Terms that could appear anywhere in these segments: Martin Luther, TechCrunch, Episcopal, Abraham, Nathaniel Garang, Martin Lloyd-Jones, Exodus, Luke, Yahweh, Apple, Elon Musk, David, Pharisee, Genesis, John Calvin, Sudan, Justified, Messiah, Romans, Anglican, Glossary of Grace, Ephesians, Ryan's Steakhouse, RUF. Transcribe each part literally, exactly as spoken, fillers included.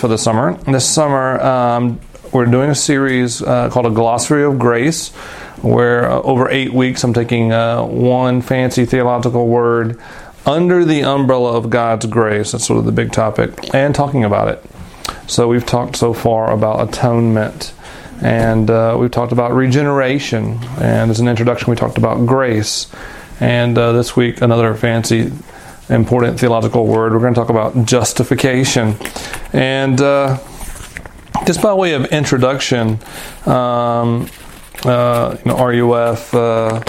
For the summer. This summer, um, we're doing a series uh, called A Glossary of Grace, where uh, over eight weeks I'm taking uh, one fancy theological word under the umbrella of God's grace. That's sort of the big topic, and talking about it. So we've talked so far about atonement, and uh, we've talked about regeneration, and as an introduction we talked about grace, and uh, this week another fancy important theological word. We're going to talk about justification. And uh, just by way of introduction, um, uh, you know, R U F, uh, uh,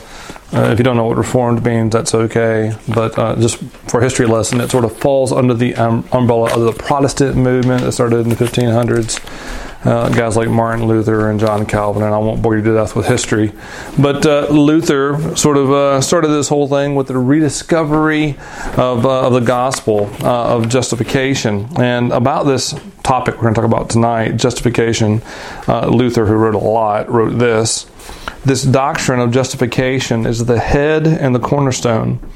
if you don't know what Reformed means, that's okay. But uh, just for a history lesson, it sort of falls under the um, umbrella of the Protestant movement that started in the fifteen hundreds. Uh, guys like Martin Luther and John Calvin, and I won't bore you to death with history. But uh, Luther sort of uh, started this whole thing with the rediscovery of, uh, of the gospel, uh, of justification. And about this topic we're going to talk about tonight, justification, uh, Luther, who wrote a lot, wrote this. This doctrine of justification is the head and the cornerstone.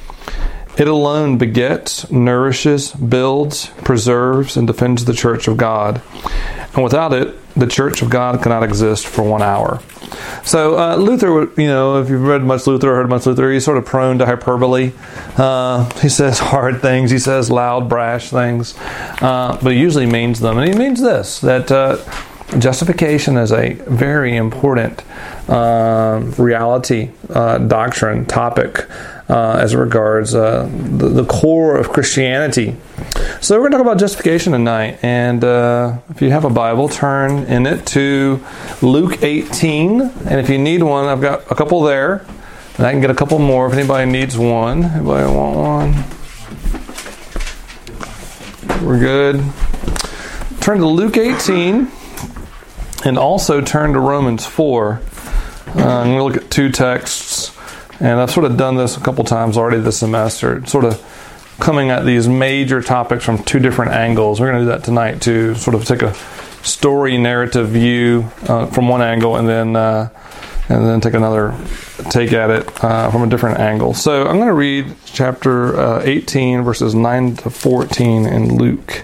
It alone begets, nourishes, builds, preserves, and defends the church of God. And without it, the church of God cannot exist for one hour. So uh, Luther, you know, if you've read much Luther or heard much Luther, he's sort of prone to hyperbole. Uh, he says hard things. He says loud, brash things. Uh, but he usually means them. And he means this, that uh, justification is a very important uh, reality, uh, doctrine, topic, Uh, as regards uh, the, the core of Christianity. So we're going to talk about justification tonight. And uh, if you have a Bible, turn in it to Luke eighteen. And if you need one, I've got a couple there. And I can get a couple more if anybody needs one. Anybody want one? We're good. Turn to Luke eighteen. And also turn to Romans four. Uh, I'm going to look at two texts. And I've sort of done this a couple times already this semester, sort of coming at these major topics from two different angles. We're going to do that tonight to sort of take a story narrative view uh, from one angle, and then uh, and then take another take at it uh, from a different angle. So I'm going to read chapter uh, eighteen, verses nine to fourteen in Luke.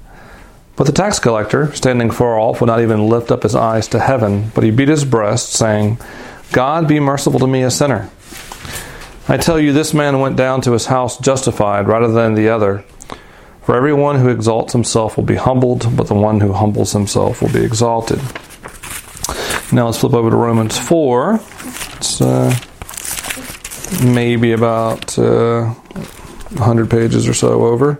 But the tax collector, standing far off, would not even lift up his eyes to heaven, but he beat his breast, saying, God, be merciful to me, a sinner. I tell you, this man went down to his house justified rather than the other. For everyone who exalts himself will be humbled, but the one who humbles himself will be exalted. Now let's flip over to Romans four. It's uh, maybe about uh, one hundred pages or so over.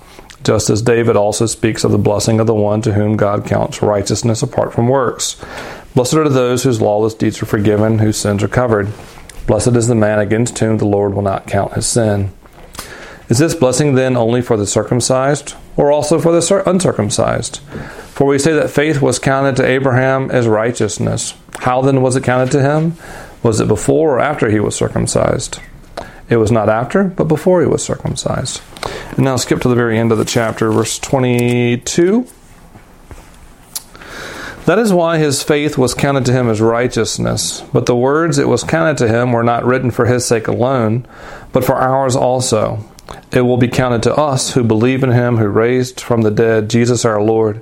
Just as David also speaks of the blessing of the one to whom God counts righteousness apart from works. Blessed are those whose lawless deeds are forgiven, whose sins are covered. Blessed is the man against whom the Lord will not count his sin. Is this blessing then only for the circumcised, or also for the uncircumcised? For we say that faith was counted to Abraham as righteousness. How then was it counted to him? Was it before or after he was circumcised? It was not after, but before he was circumcised. And now skip to the very end of the chapter, verse twenty-two. That is why his faith was counted to him as righteousness. But the words it was counted to him were not written for his sake alone, but for ours also. It will be counted to us who believe in him who raised from the dead Jesus our Lord,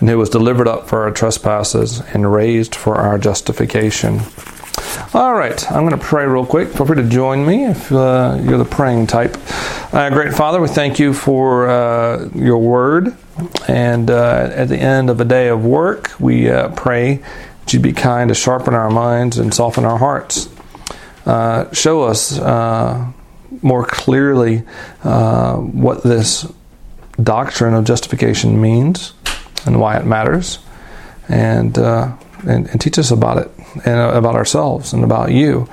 and who was delivered up for our trespasses and raised for our justification. All right, I'm going to pray real quick. Feel free to join me if uh, you're the praying type. Uh, great Father, we thank you for uh, your word. And uh, at the end of a day of work, we uh, pray that you'd be kind to sharpen our minds and soften our hearts. Uh, show us uh, more clearly uh, what this doctrine of justification means and why it matters. And, uh, and, and teach us about it, and uh, about ourselves and about you.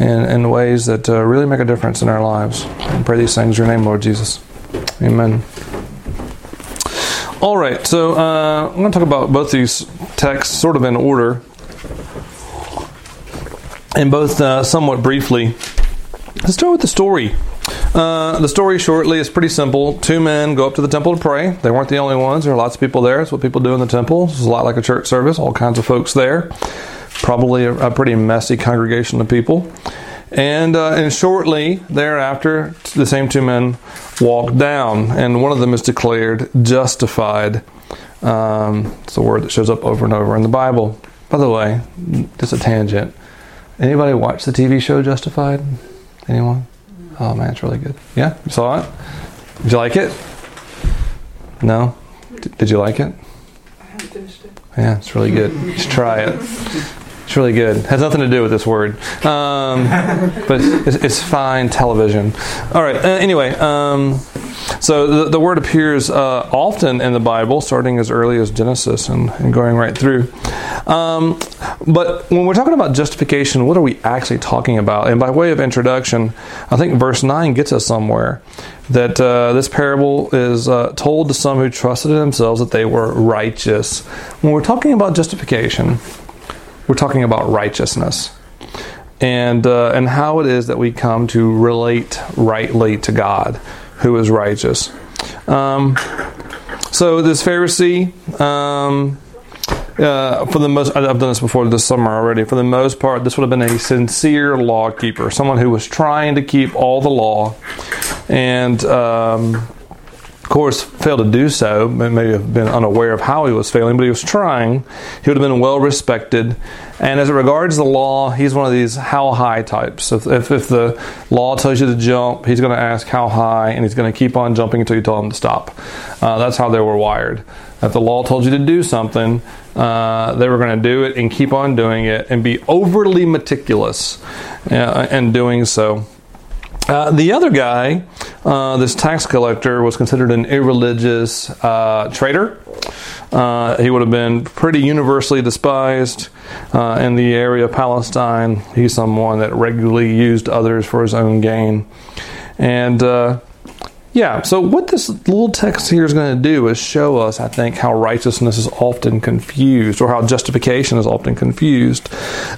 And in ways that uh, really make a difference in our lives. And pray these things in your name, Lord Jesus. Amen. All right, so uh, I'm going to talk about both these texts sort of in order, and both uh, somewhat briefly. Let's start with the story. Uh, the story shortly is pretty simple. Two men go up to the temple to pray. They weren't the only ones. There are lots of people there. It's what people do in the temple. It's a lot like a church service. All kinds of folks there. Probably a, a pretty messy congregation of people. And uh, and shortly thereafter, the same two men walk down. And one of them is declared justified. Um, it's a word that shows up over and over in the Bible. By the way, just a tangent. Anybody watch the T V show Justified? Anyone? Oh man, it's really good. Yeah? You saw it? Did you like it? No? D- did you like it? I haven't finished it. Yeah, it's really good. You should try it. It's really good. It has nothing to do with this word. Um, but it's, it's fine television. All right, uh, anyway. Um, so the, the word appears uh, often in the Bible, starting as early as Genesis and, and going right through. Um, but when we're talking about justification, what are we actually talking about? And by way of introduction, I think verse nine gets us somewhere. That uh, this parable is uh, told to some who trusted in themselves that they were righteous. When we're talking about justification, we're talking about righteousness and uh, and how it is that we come to relate rightly to God, who is righteous. Um, so this Pharisee, um, uh, for the most, I've done this before this summer already. For the most part, this would have been a sincere law keeper, someone who was trying to keep all the law, and um, of course failed to do so. And may have been unaware of how he was failing, but he was trying. He would have been well respected. And as it regards the law, he's one of these how high types. If if, if the law tells you to jump, he's going to ask how high, and he's going to keep on jumping until you tell him to stop. Uh, that's how they were wired. If the law told you to do something, uh, they were going to do it and keep on doing it and be overly meticulous uh, in doing so. Uh, the other guy, uh, this tax collector, was considered an irreligious uh, traitor. Uh, he would have been pretty universally despised uh, in the area of Palestine. He's someone that regularly used others for his own gain. And uh, yeah, so what this little text here is going to do is show us, I think, how righteousness is often confused, or how justification is often confused.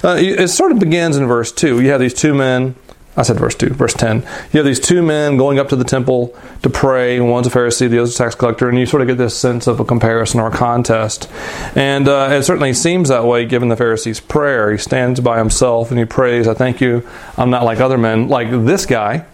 Uh, it sort of begins in verse two. You have these two men. I said verse two, verse ten. You have these two men going up to the temple to pray. One's a Pharisee, the other's a tax collector. And you sort of get this sense of a comparison or a contest. And uh, it certainly seems that way given the Pharisee's prayer. He stands by himself and he prays, "I thank you, I'm not like other men," like this guy.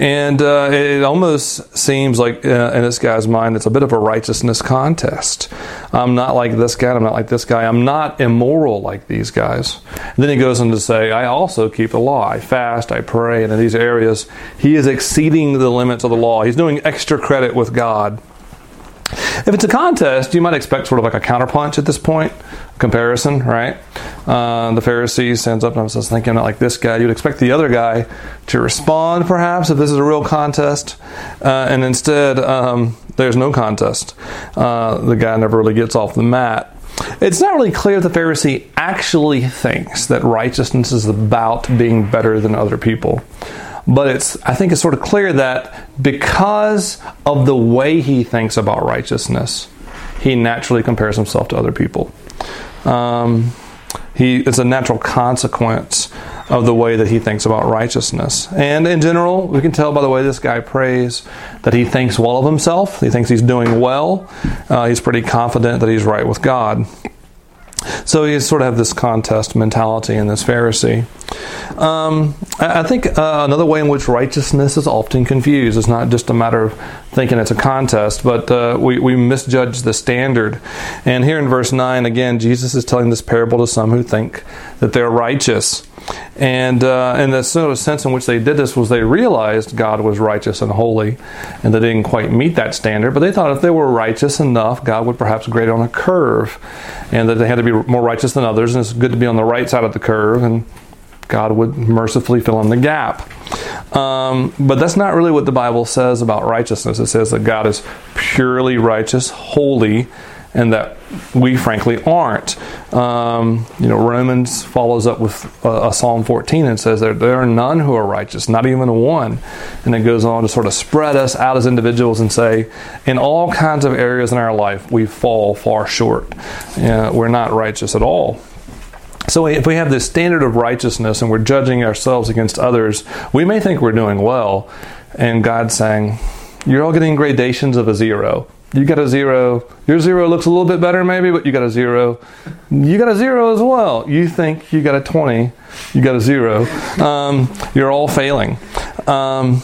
And uh, it almost seems like, uh, in this guy's mind, it's a bit of a righteousness contest. I'm not like this guy, I'm not like this guy, I'm not immoral like these guys. And then he goes on to say, I also keep the law, I fast, I pray, and in these areas, he is exceeding the limits of the law. He's doing extra credit with God. If it's a contest, you might expect sort of like a counterpunch at this point, comparison, right? Uh, the Pharisee stands up and says, "Thinking I'm not like this guy." You'd expect the other guy to respond, perhaps, if this is a real contest. Uh, and instead, um, there's no contest. Uh, the guy never really gets off the mat. It's not really clear if the Pharisee actually thinks that righteousness is about being better than other people. But it's, I think it's sort of clear that because of the way he thinks about righteousness, he naturally compares himself to other people. Um, he it's a natural consequence of the way that he thinks about righteousness. And in general, we can tell by the way this guy prays that he thinks well of himself. He thinks he's doing well. Uh, he's pretty confident that he's right with God. So you sort of have this contest mentality in this Pharisee. Um, I think uh, another way in which righteousness is often confused is not just a matter of thinking it's a contest, but uh, we, we misjudge the standard. And here in verse nine, again, Jesus is telling this parable to some who think that they're righteous. And uh, and the sort of sense in which they did this was they realized God was righteous and holy, and they didn't quite meet that standard. But they thought if they were righteous enough, God would perhaps grade on a curve, and that they had to be more righteous than others, and it's good to be on the right side of the curve, and God would mercifully fill in the gap. Um, but that's not really what the Bible says about righteousness. It says that God is purely righteous, holy, and that we frankly aren't. Um, you know, Romans follows up with uh, Psalm fourteen and says that there are none who are righteous, not even one. And it goes on to sort of spread us out as individuals and say, in all kinds of areas in our life, we fall far short. Uh, we're not righteous at all. So if we have this standard of righteousness and we're judging ourselves against others, we may think we're doing well. And God's saying, you're all getting gradations of a zero. You got a zero. Your zero looks a little bit better maybe, but you got a zero. You got a zero as well. You think you got a twenty. You got a zero. Um, you're all failing. Um,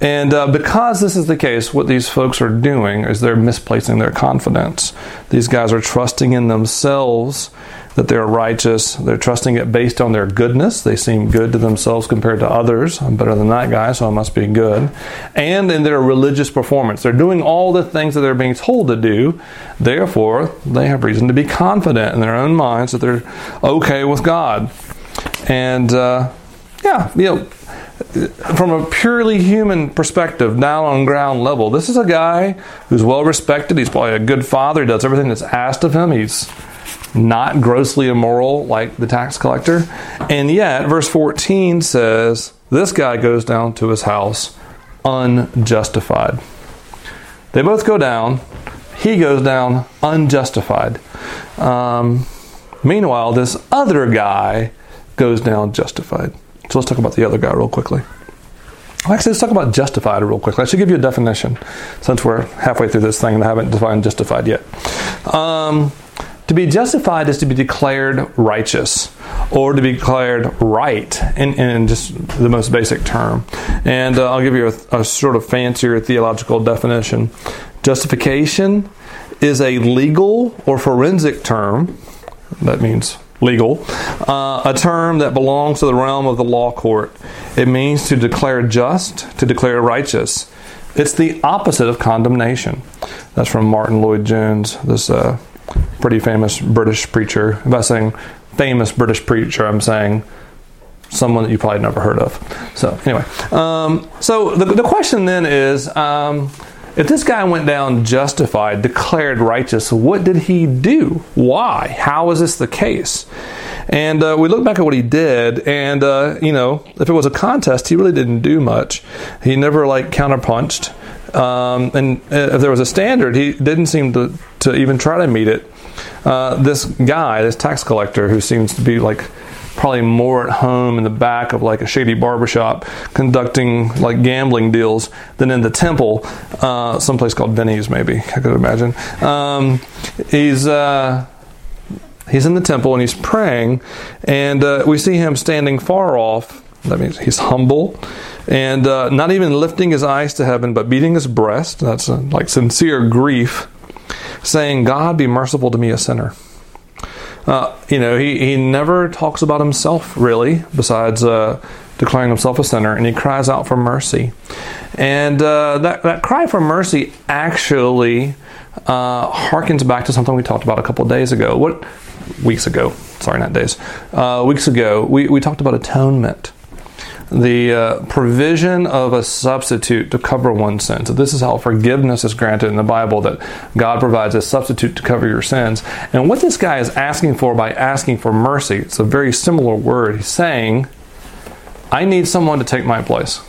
and uh, because this is the case, what these folks are doing is they're misplacing their confidence. These guys are trusting in themselves that they're righteous. They're trusting it based on their goodness. They seem good to themselves compared to others. I'm better than that guy, so I must be good. And in their religious performance. They're doing all the things that they're being told to do. Therefore, they have reason to be confident in their own minds that they're okay with God. And, uh, yeah, you know, from a purely human perspective, down on ground level, this is a guy who's well respected. He's probably a good father. He does everything that's asked of him. He's not grossly immoral like the tax collector. And yet, verse fourteen says, this guy goes down to his house unjustified. They both go down. He goes down unjustified. Um, meanwhile, this other guy goes down justified. So let's talk about the other guy real quickly. Actually, let's talk about justified real quickly. I should give you a definition since we're halfway through this thing and I haven't defined justified yet. Um... To be justified is to be declared righteous, or to be declared right, in, in just the most basic term. And uh, I'll give you a, a sort of fancier theological definition. Justification is a legal or forensic term, that means legal, uh, a term that belongs to the realm of the law court. It means to declare just, to declare righteous. It's the opposite of condemnation. That's from Martin Lloyd-Jones, this uh, pretty famous British preacher. By saying famous British preacher, I'm saying someone that you probably never heard of. So anyway, um, so the, the question then is, um, if this guy went down justified, declared righteous, what did he do? Why? How is this the case? And uh, we look back at what he did, and uh, you know, if it was a contest, he really didn't do much. He never like counterpunched. Um, and if there was a standard, he didn't seem to, to even try to meet it. Uh, this guy, this tax collector, who seems to be like probably more at home in the back of like a shady barbershop conducting like gambling deals than in the temple, uh, someplace called Vinny's maybe, I could imagine. Um, he's uh, he's in the temple and he's praying, and uh, we see him standing far off. That means he's humble and uh, not even lifting his eyes to heaven, but beating his breast. That's a, like sincere grief, saying, God, be merciful to me, a sinner. Uh, you know, he, he never talks about himself, really, besides uh, declaring himself a sinner, and he cries out for mercy. And uh, that, that cry for mercy actually uh, harkens back to something we talked about a couple of days ago. What weeks ago? Sorry, not days. Uh, weeks ago, we, we talked about atonement. The uh, provision of a substitute to cover one's sins. So this is how forgiveness is granted in the Bible, that God provides a substitute to cover your sins. And what this guy is asking for by asking for mercy, it's a very similar word. He's saying, I need someone to take my place.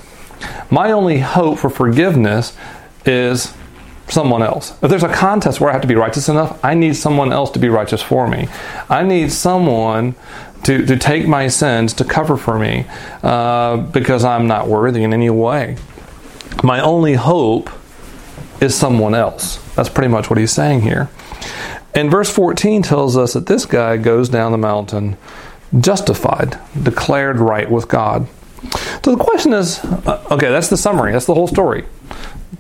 My only hope for forgiveness is someone else. If there's a contest where I have to be righteous enough, I need someone else to be righteous for me. I need someone To, to take my sins, to cover for me, uh, because I'm not worthy in any way. My only hope is someone else. That's pretty much what he's saying here. And verse fourteen tells us that this guy goes down the mountain justified, declared right with God. So the question is, uh, okay, that's the summary. That's the whole story.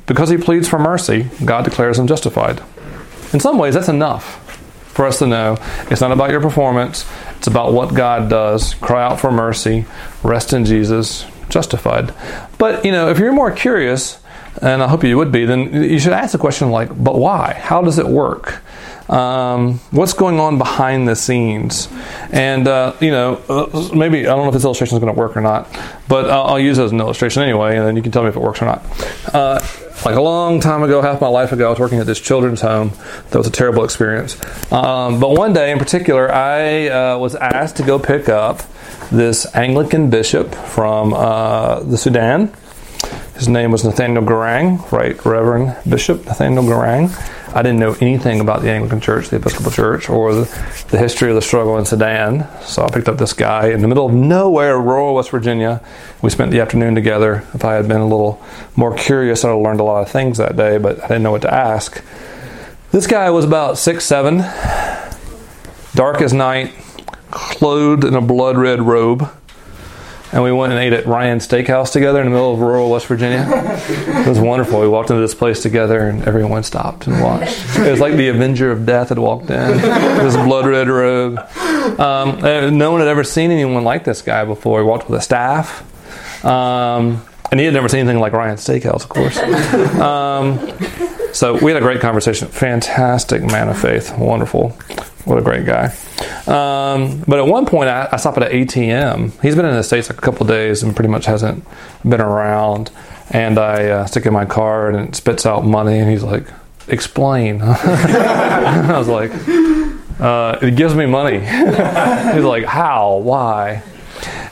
Because he pleads for mercy, God declares him justified. In some ways, that's enough for us to know it's not about your performance. It's about what God does. Cry out for mercy. Rest in Jesus. Justified. But, you know, if you're more curious, and I hope you would be, then you should ask the question like, but why? How does it work? Um, what's going on behind the scenes? And, uh, you know, uh, maybe, I don't know if this illustration is going to work or not, but I'll, I'll use it as an illustration anyway, and then you can tell me if it works or not. Uh, like a long time ago, half my life ago, I was working at this children's home. That was a terrible experience. Um, but one day in particular, I uh, was asked to go pick up this Anglican bishop from uh, the Sudan. His name was Nathaniel Garang, right, Reverend Bishop Nathaniel Garang. I didn't know anything about the Anglican Church, the Episcopal Church, or the, the history of the struggle in Sudan. So I picked up this guy in the middle of nowhere, rural West Virginia. We spent the afternoon together. If I had been a little more curious, I would have learned a lot of things that day, but I didn't know what to ask. This guy was about six foot seven, dark as night, clothed in a blood-red robe. And we went and ate at Ryan's Steakhouse together in the middle of rural West Virginia. It was wonderful. We walked into this place together, and everyone stopped and watched. It was like the Avenger of Death had walked in, this blood-red robe. Um, no one had ever seen anyone like this guy before. He walked with a staff. Um, and he had never seen anything like Ryan's Steakhouse, of course. Um, so we had a great conversation. Fantastic man of faith. Wonderful. What a great guy. Um, but at one point, I, I stopped at an A T M. He's been in the States a couple days and pretty much hasn't been around. And I uh, stick in my card and it spits out money. And he's like, explain. I was like, uh, it gives me money. He's like, how? Why?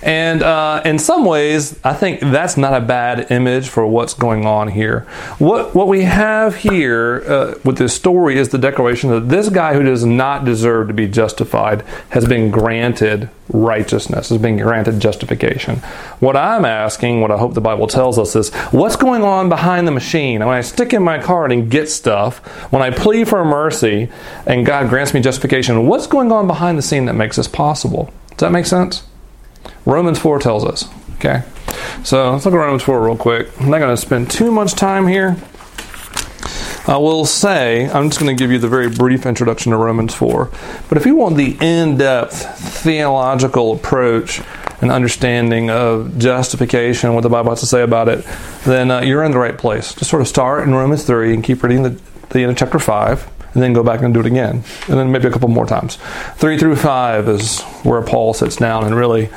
And uh, in some ways, I think that's not a bad image for what's going on here. What what we have here uh, with this story is the declaration that this guy who does not deserve to be justified has been granted righteousness, has been granted justification. What I'm asking, what I hope the Bible tells us is, what's going on behind the machine? When I stick in my card and get stuff, when I plead for mercy and God grants me justification, what's going on behind the scene that makes this possible? Does that make sense? Romans four tells us, okay? So let's look at Romans four real quick. I'm not going to spend too much time here. I will say, I'm just going to give you the very brief introduction to Romans four. But if you want the in-depth theological approach and understanding of justification, what the Bible has to say about it, then uh, you're in the right place. Just sort of start in Romans three and keep reading the, the end of chapter five. And then go back and do it again. And then maybe a couple more times. Three through five is where Paul sits down and really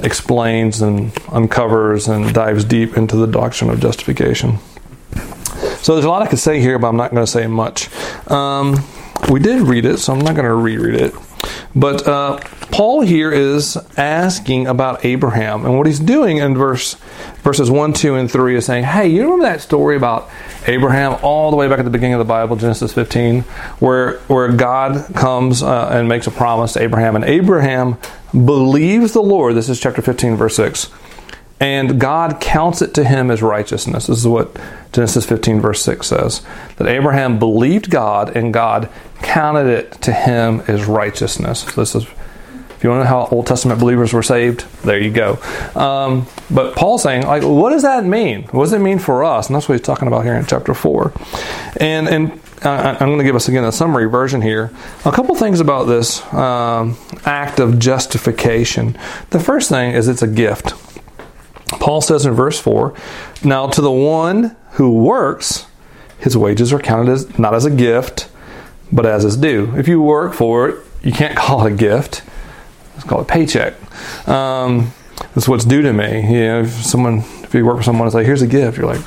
explains and uncovers and dives deep into the doctrine of justification. So there's a lot I could say here, but I'm not going to say much. Um, we did read it, so I'm not going to reread it. But uh, Paul here is asking about Abraham. And what he's doing in verse verses one, two, and three is saying, hey, you remember that story about Abraham all the way back at the beginning of the Bible, Genesis fifteen, where, where God comes uh, and makes a promise to Abraham. And Abraham believes the Lord. This is chapter fifteen, verse six. And God counts it to him as righteousness. This is what Genesis fifteen, verse six says. That Abraham believed God, and God counted it to him as righteousness. So this is, if you want to know how Old Testament believers were saved, there you go. Um, but Paul's saying, like, what does that mean? What does it mean for us? And that's what he's talking about here in chapter four. And and uh, I'm going to give us, again, a summary version here. A couple things about this um, act of justification. The first thing is it's a gift. Paul says in verse four, now to the one who works, his wages are counted as not as a gift, but as his due. If you work for it, you can't call it a gift. Let's call it a paycheck. Um, that's what's due to me. You know, if someone, if you work for someone, it's like, here's a gift. You're like,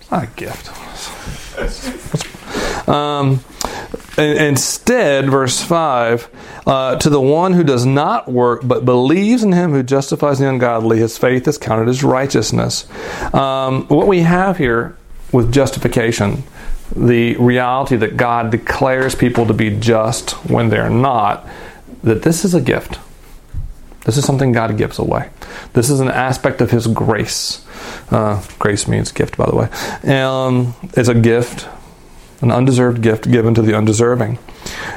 it's not a gift. um, Instead, verse five, uh, to the one who does not work but believes in him who justifies the ungodly, his faith is counted as righteousness. Um, what we have here with justification, the reality that God declares people to be just when they're not, that this is a gift. This is something God gives away. This is an aspect of his grace. Uh, grace means gift, by the way. Um, it's a gift. An undeserved gift given to the undeserving.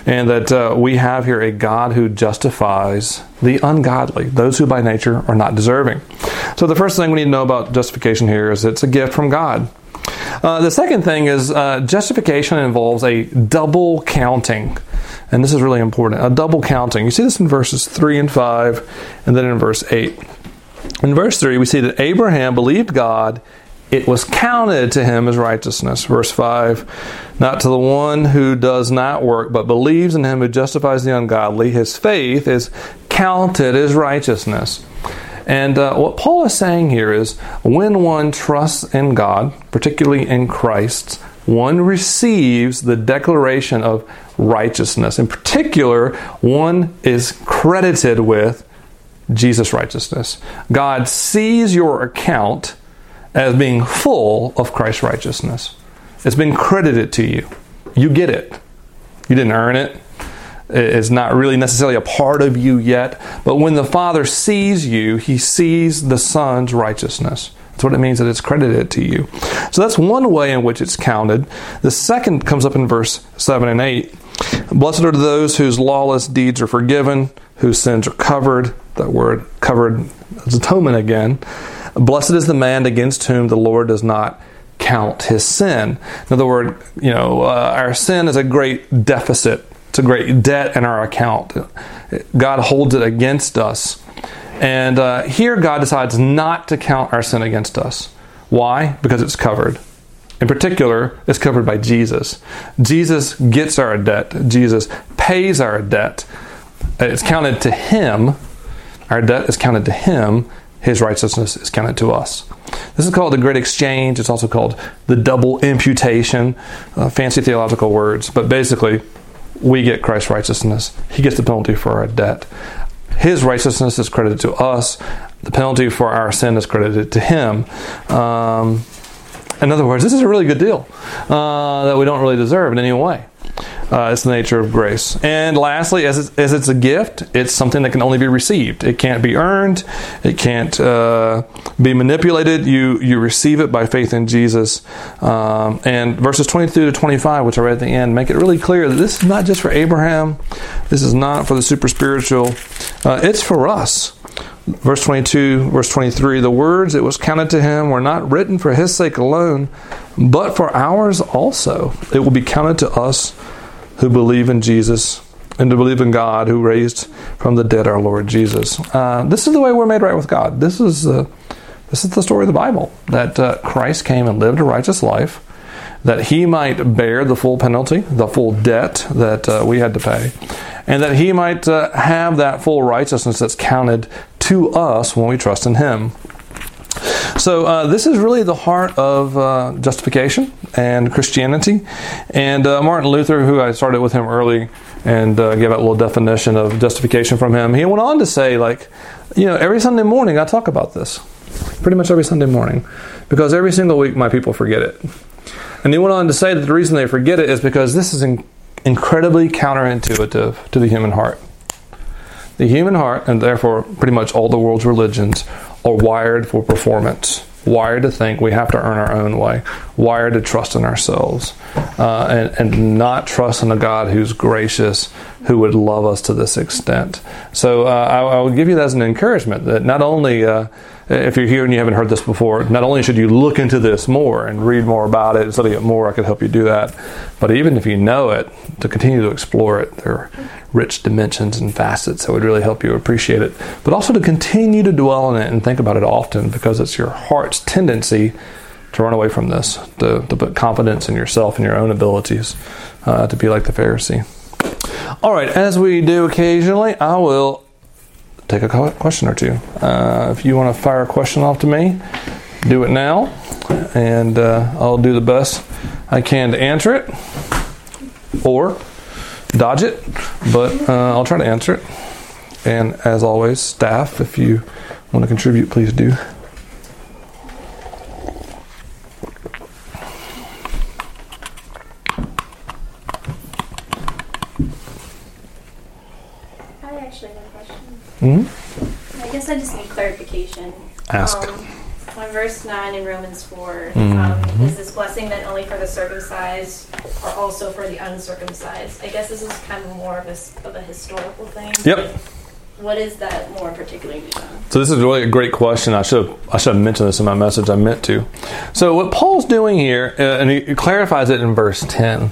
And that uh, we have here a God who justifies the ungodly, those who by nature are not deserving. So the first thing we need to know about justification here is it's a gift from God. Uh, the second thing is uh, justification involves a double counting. And this is really important. A double counting. You see this in verses three and five, and then in verse eight. In verse three, we see that Abraham believed God. It was counted to him as righteousness. Verse five, not to the one who does not work, but believes in him who justifies the ungodly. His faith is counted as righteousness. And uh, what Paul is saying here is, when one trusts in God, particularly in Christ, one receives the declaration of righteousness. In particular, one is credited with Jesus' righteousness. God sees your account as being full of Christ's righteousness. It's been credited to you. You get it. You didn't earn it. It's not really necessarily a part of you yet. But when the Father sees you, He sees the Son's righteousness. That's what it means that it's credited to you. So that's one way in which it's counted. The second comes up in verse seven and eight. Blessed are those whose lawless deeds are forgiven, whose sins are covered. That word covered is atonement again. Blessed is the man against whom the Lord does not count his sin. In other words, you know, uh, our sin is a great deficit. It's a great debt in our account. God holds it against us. And uh, here God decides not to count our sin against us. Why? Because it's covered. In particular, it's covered by Jesus. Jesus gets our debt. Jesus pays our debt. It's counted to Him. Our debt is counted to Him. His righteousness is counted to us. This is called the great exchange. It's also called the double imputation. Uh, fancy theological words. But basically, we get Christ's righteousness. He gets the penalty for our debt. His righteousness is credited to us. The penalty for our sin is credited to Him. Um, in other words, this is a really good deal uh, that we don't really deserve in any way. Uh, it's the nature of grace. And lastly, as it's, as it's a gift, it's something that can only be received. It can't be earned. It can't uh, be manipulated. You you receive it by faith in Jesus. Um, and verses twenty-two to twenty-five, which I read at the end, make it really clear that this is not just for Abraham. This is not for the super spiritual. Uh, it's for us. Verse twenty-two, verse twenty-three, the words it was counted to him were not written for his sake alone, but for ours also. It will be counted to us who believe in Jesus, and to believe in God who raised from the dead our Lord Jesus. Uh, this is the way we're made right with God. This is uh, this is the story of the Bible, that uh, Christ came and lived a righteous life, that He might bear the full penalty, the full debt that uh, we had to pay, and that He might uh, have that full righteousness that's counted to us when we trust in Him. So uh, this is really the heart of uh, justification and Christianity. And uh, Martin Luther, who I started with him early and uh, gave out a little definition of justification from him, he went on to say, like, you know, every Sunday morning I talk about this. Pretty much every Sunday morning. Because every single week my people forget it. And he went on to say that the reason they forget it is because this is in- incredibly counterintuitive to the human heart. The human heart, and therefore pretty much all the world's religions, are wired for performance, wired to think we have to earn our own way, wired to trust in ourselves, uh, and, and not trust in a God who's gracious, who would love us to this extent. So uh, I, I will give you that as an encouragement, that not only, uh, if you're here and you haven't heard this before, not only should you look into this more and read more about it and study it more, I could help you do that, but even if you know it, to continue to explore it, there are rich dimensions and facets that would really help you appreciate it, but also to continue to dwell on it and think about it often, because it's your heart's tendency to run away from this, to, to put confidence in yourself and your own abilities, uh, to be like the Pharisee. All right, as we do occasionally, I will take a question or two. Uh, if you want to fire a question off to me, do it now, and uh, I'll do the best I can to answer it, or dodge it, but uh, I'll try to answer it. And as always, staff, if you want to contribute, please do. I actually have a question. Mm-hmm. I guess I just need clarification. Ask. Um, on verse nine in Romans four, um, mm-hmm. is this blessing meant only for the circumcised or also for the uncircumcised? I guess this is kind of more of a, of a historical thing. Yep. What is that more particularly? So this is really a great question. I should have, I should have mentioned this in my message. I meant to. So what Paul's doing here, uh, and he clarifies it in verse ten.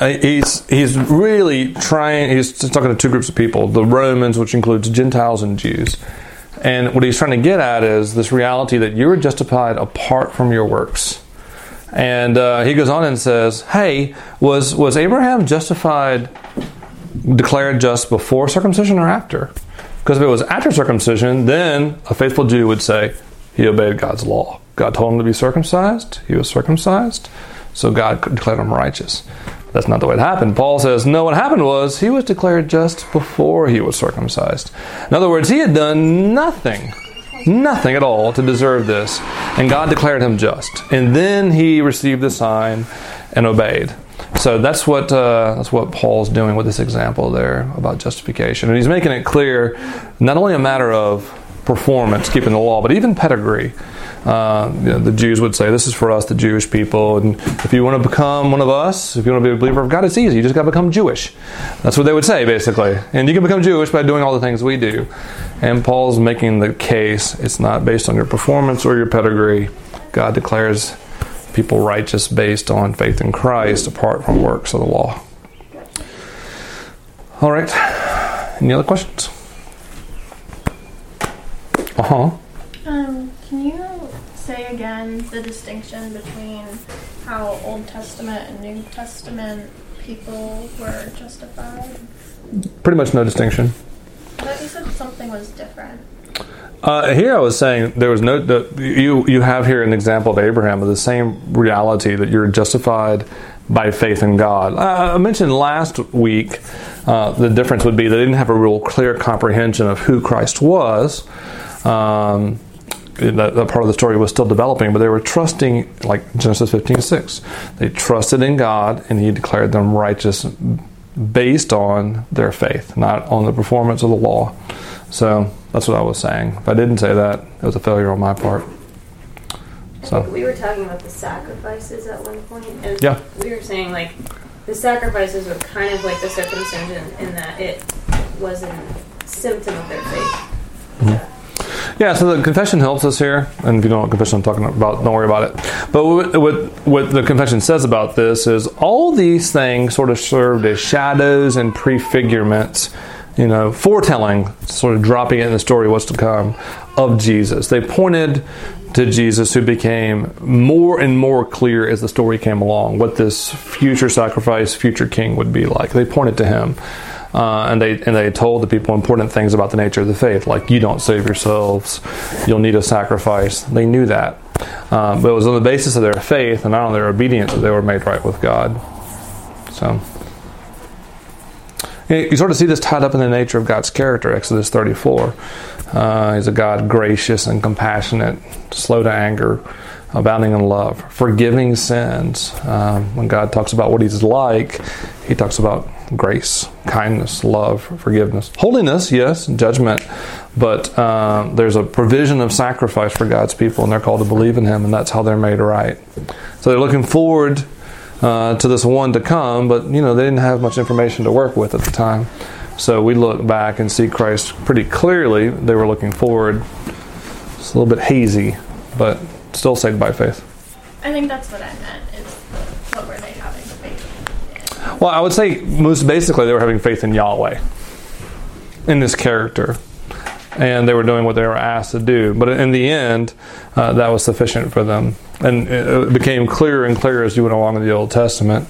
He's he's really trying, he's talking to two groups of people, the Romans, which includes Gentiles and Jews. And what he's trying to get at is this reality that you are justified apart from your works. And uh, he goes on and says, hey, was was Abraham justified, declared just before circumcision or after? Because if it was after circumcision, then a faithful Jew would say he obeyed God's law. God told him to be circumcised. He was circumcised. So God declared him righteous. That's not the way it happened. Paul says, no, what happened was he was declared just before he was circumcised. In other words, he had done nothing, nothing at all to deserve this. And God declared him just. And then he received the sign and obeyed. So that's what uh, that's what Paul's doing with this example there about justification. And he's making it clear, not only a matter of performance, keeping the law, but even pedigree. Uh, you know, the Jews would say, this is for us, the Jewish people. And if you want to become one of us, if you want to be a believer of God, it's easy. You just got to become Jewish. That's what they would say, basically. And you can become Jewish by doing all the things we do. And Paul's making the case, it's not based on your performance or your pedigree. God declares people righteous based on faith in Christ apart from works of the law. All right. Any other questions? Uh-huh. Um, can you say again the distinction between how Old Testament and New Testament people were justified? Pretty much no distinction. But you said something was different. Uh, here I was saying there was no. The, you you have here an example of Abraham of the same reality that you're justified by faith in God. Uh, I mentioned last week uh, the difference would be they didn't have a real clear comprehension of who Christ was. Um, that, that part of the story was still developing, but they were trusting, like Genesis fifteen six. They trusted in God, and He declared them righteous based on their faith, not on the performance of the law. So that's what I was saying. If I didn't say that, it was a failure on my part. So. I think we were talking about the sacrifices at one point. And yeah. We were saying, like, the sacrifices were kind of like the circumcision in that it was a symptom of their faith. Mm-hmm. Yeah, so the confession helps us here. And if you don't know what confession I'm talking about, don't worry about it. But what, what, what the confession says about this is all these things sort of served as shadows and prefigurements, you know, foretelling, sort of dropping it in the story what's to come, of Jesus. They pointed to Jesus, who became more and more clear as the story came along, what this future sacrifice, future king would be like. They pointed to him, uh, and they and they told the people important things about the nature of the faith, like you don't save yourselves, you'll need a sacrifice. They knew that. Um, but it was on the basis of their faith and not on their obedience that they were made right with God. So you sort of see this tied up in the nature of God's character, Exodus thirty-four. Uh, he's a God gracious and compassionate, slow to anger, abounding in love, forgiving sins. Um, when God talks about what He's like, He talks about grace, kindness, love, forgiveness. Holiness, yes, judgment. But um, there's a provision of sacrifice for God's people, and they're called to believe in Him, and that's how they're made right. So they're looking forward Uh, to this one to come, but you know they didn't have much information to work with at the time. So we look back and see Christ pretty clearly. They were looking forward. It's a little bit hazy, but still saved by faith. I think that's what I meant, is what were they having faith in? Well, I would say most basically they were having faith in Yahweh, in His character. And they were doing what they were asked to do. But in the end, uh, that was sufficient for them. And it became clearer and clearer as you went along in the Old Testament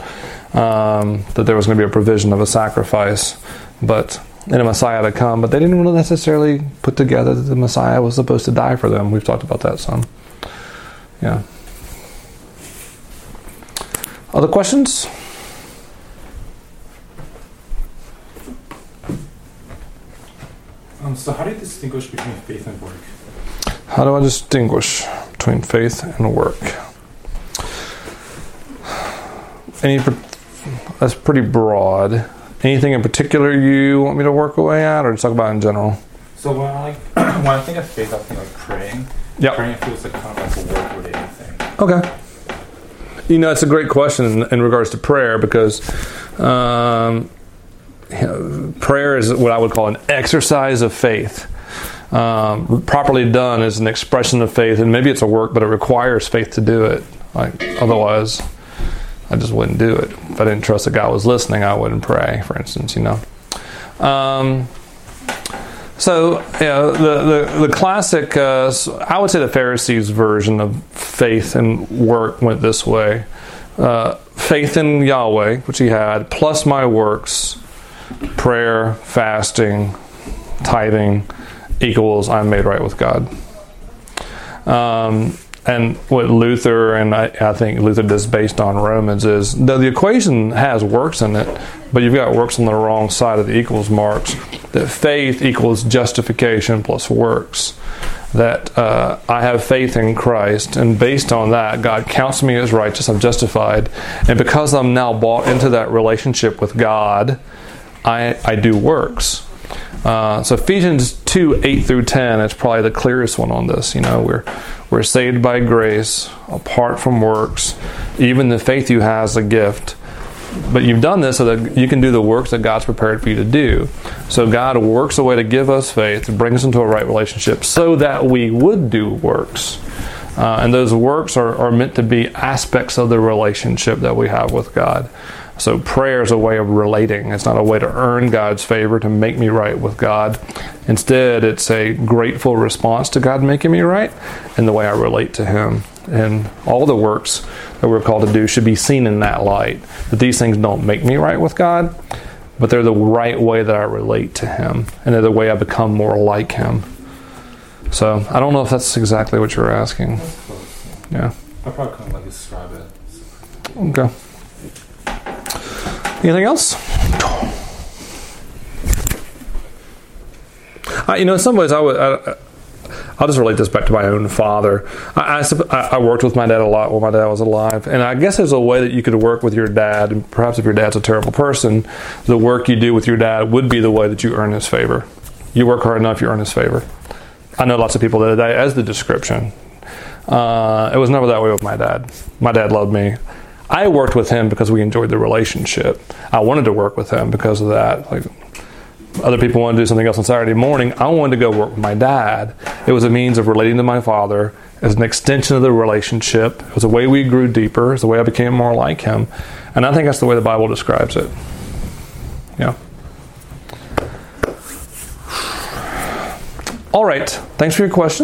um, that there was going to be a provision of a sacrifice but and a Messiah to come. But they didn't really necessarily put together that the Messiah was supposed to die for them. We've talked about that some. Yeah. Other questions? Um, so how do you distinguish between faith and work? How do I distinguish between faith and work? Any, that's pretty broad. Anything in particular you want me to work away at, or just talk about in general? So when I, like, when I think of faith, I think of praying. Yep. Praying feels like kind of like a work-related thing. Okay. You know, it's a great question in, in regards to prayer, because Um, You know, prayer is what I would call an exercise of faith. Um, properly done is an expression of faith, and maybe it's a work, but it requires faith to do it. Like otherwise, I just wouldn't do it. If I didn't trust that God was listening, I wouldn't pray, for instance, you know. Um, so, you know, the, the, the classic, uh, I would say the Pharisees' version of faith and work went this way. Uh, faith in Yahweh, which he had, plus my works, prayer, fasting, tithing, equals I'm made right with God. Um, and what Luther, and I, I think Luther does based on Romans, is though the equation has works in it, but you've got works on the wrong side of the equals marks, that faith equals justification plus works. That uh, I have faith in Christ, and based on that, God counts me as righteous, I'm justified, and because I'm now bought into that relationship with God, I, I do works. Uh, so Ephesians two, eight through ten is probably the clearest one on this. You know, we're we're saved by grace, apart from works. Even the faith you have is a gift. But you've done this so that you can do the works that God's prepared for you to do. So God works a way to give us faith, to bring us into a right relationship so that we would do works. Uh, and those works are, are meant to be aspects of the relationship that we have with God. So prayer is a way of relating. It's not a way to earn God's favor, to make me right with God. Instead, it's a grateful response to God making me right and the way I relate to Him. And all the works that we're called to do should be seen in that light. That these things don't make me right with God, but they're the right way that I relate to Him. And they're the way I become more like Him. So I don't know if that's exactly what you're asking. Yeah. I probably couldn't like describe it. Okay. Anything else? Uh, you know, in some ways, I would, I, I'll just relate this back to my own father. I, I, I worked with my dad a lot while my dad was alive. And I guess there's a way that you could work with your dad. And perhaps if your dad's a terrible person, the work you do with your dad would be the way that you earn his favor. You work hard enough, you earn his favor. I know lots of people that that is the description. Uh, it was never that way with my dad. My dad loved me. I worked with him because we enjoyed the relationship. I wanted to work with him because of that. Like other people wanted to do something else on Saturday morning. I wanted to go work with my dad. It was a means of relating to my father. It was an extension of the relationship. It was a way we grew deeper. It was a way I became more like him. And I think that's the way the Bible describes it. Yeah. All right. Thanks for your question.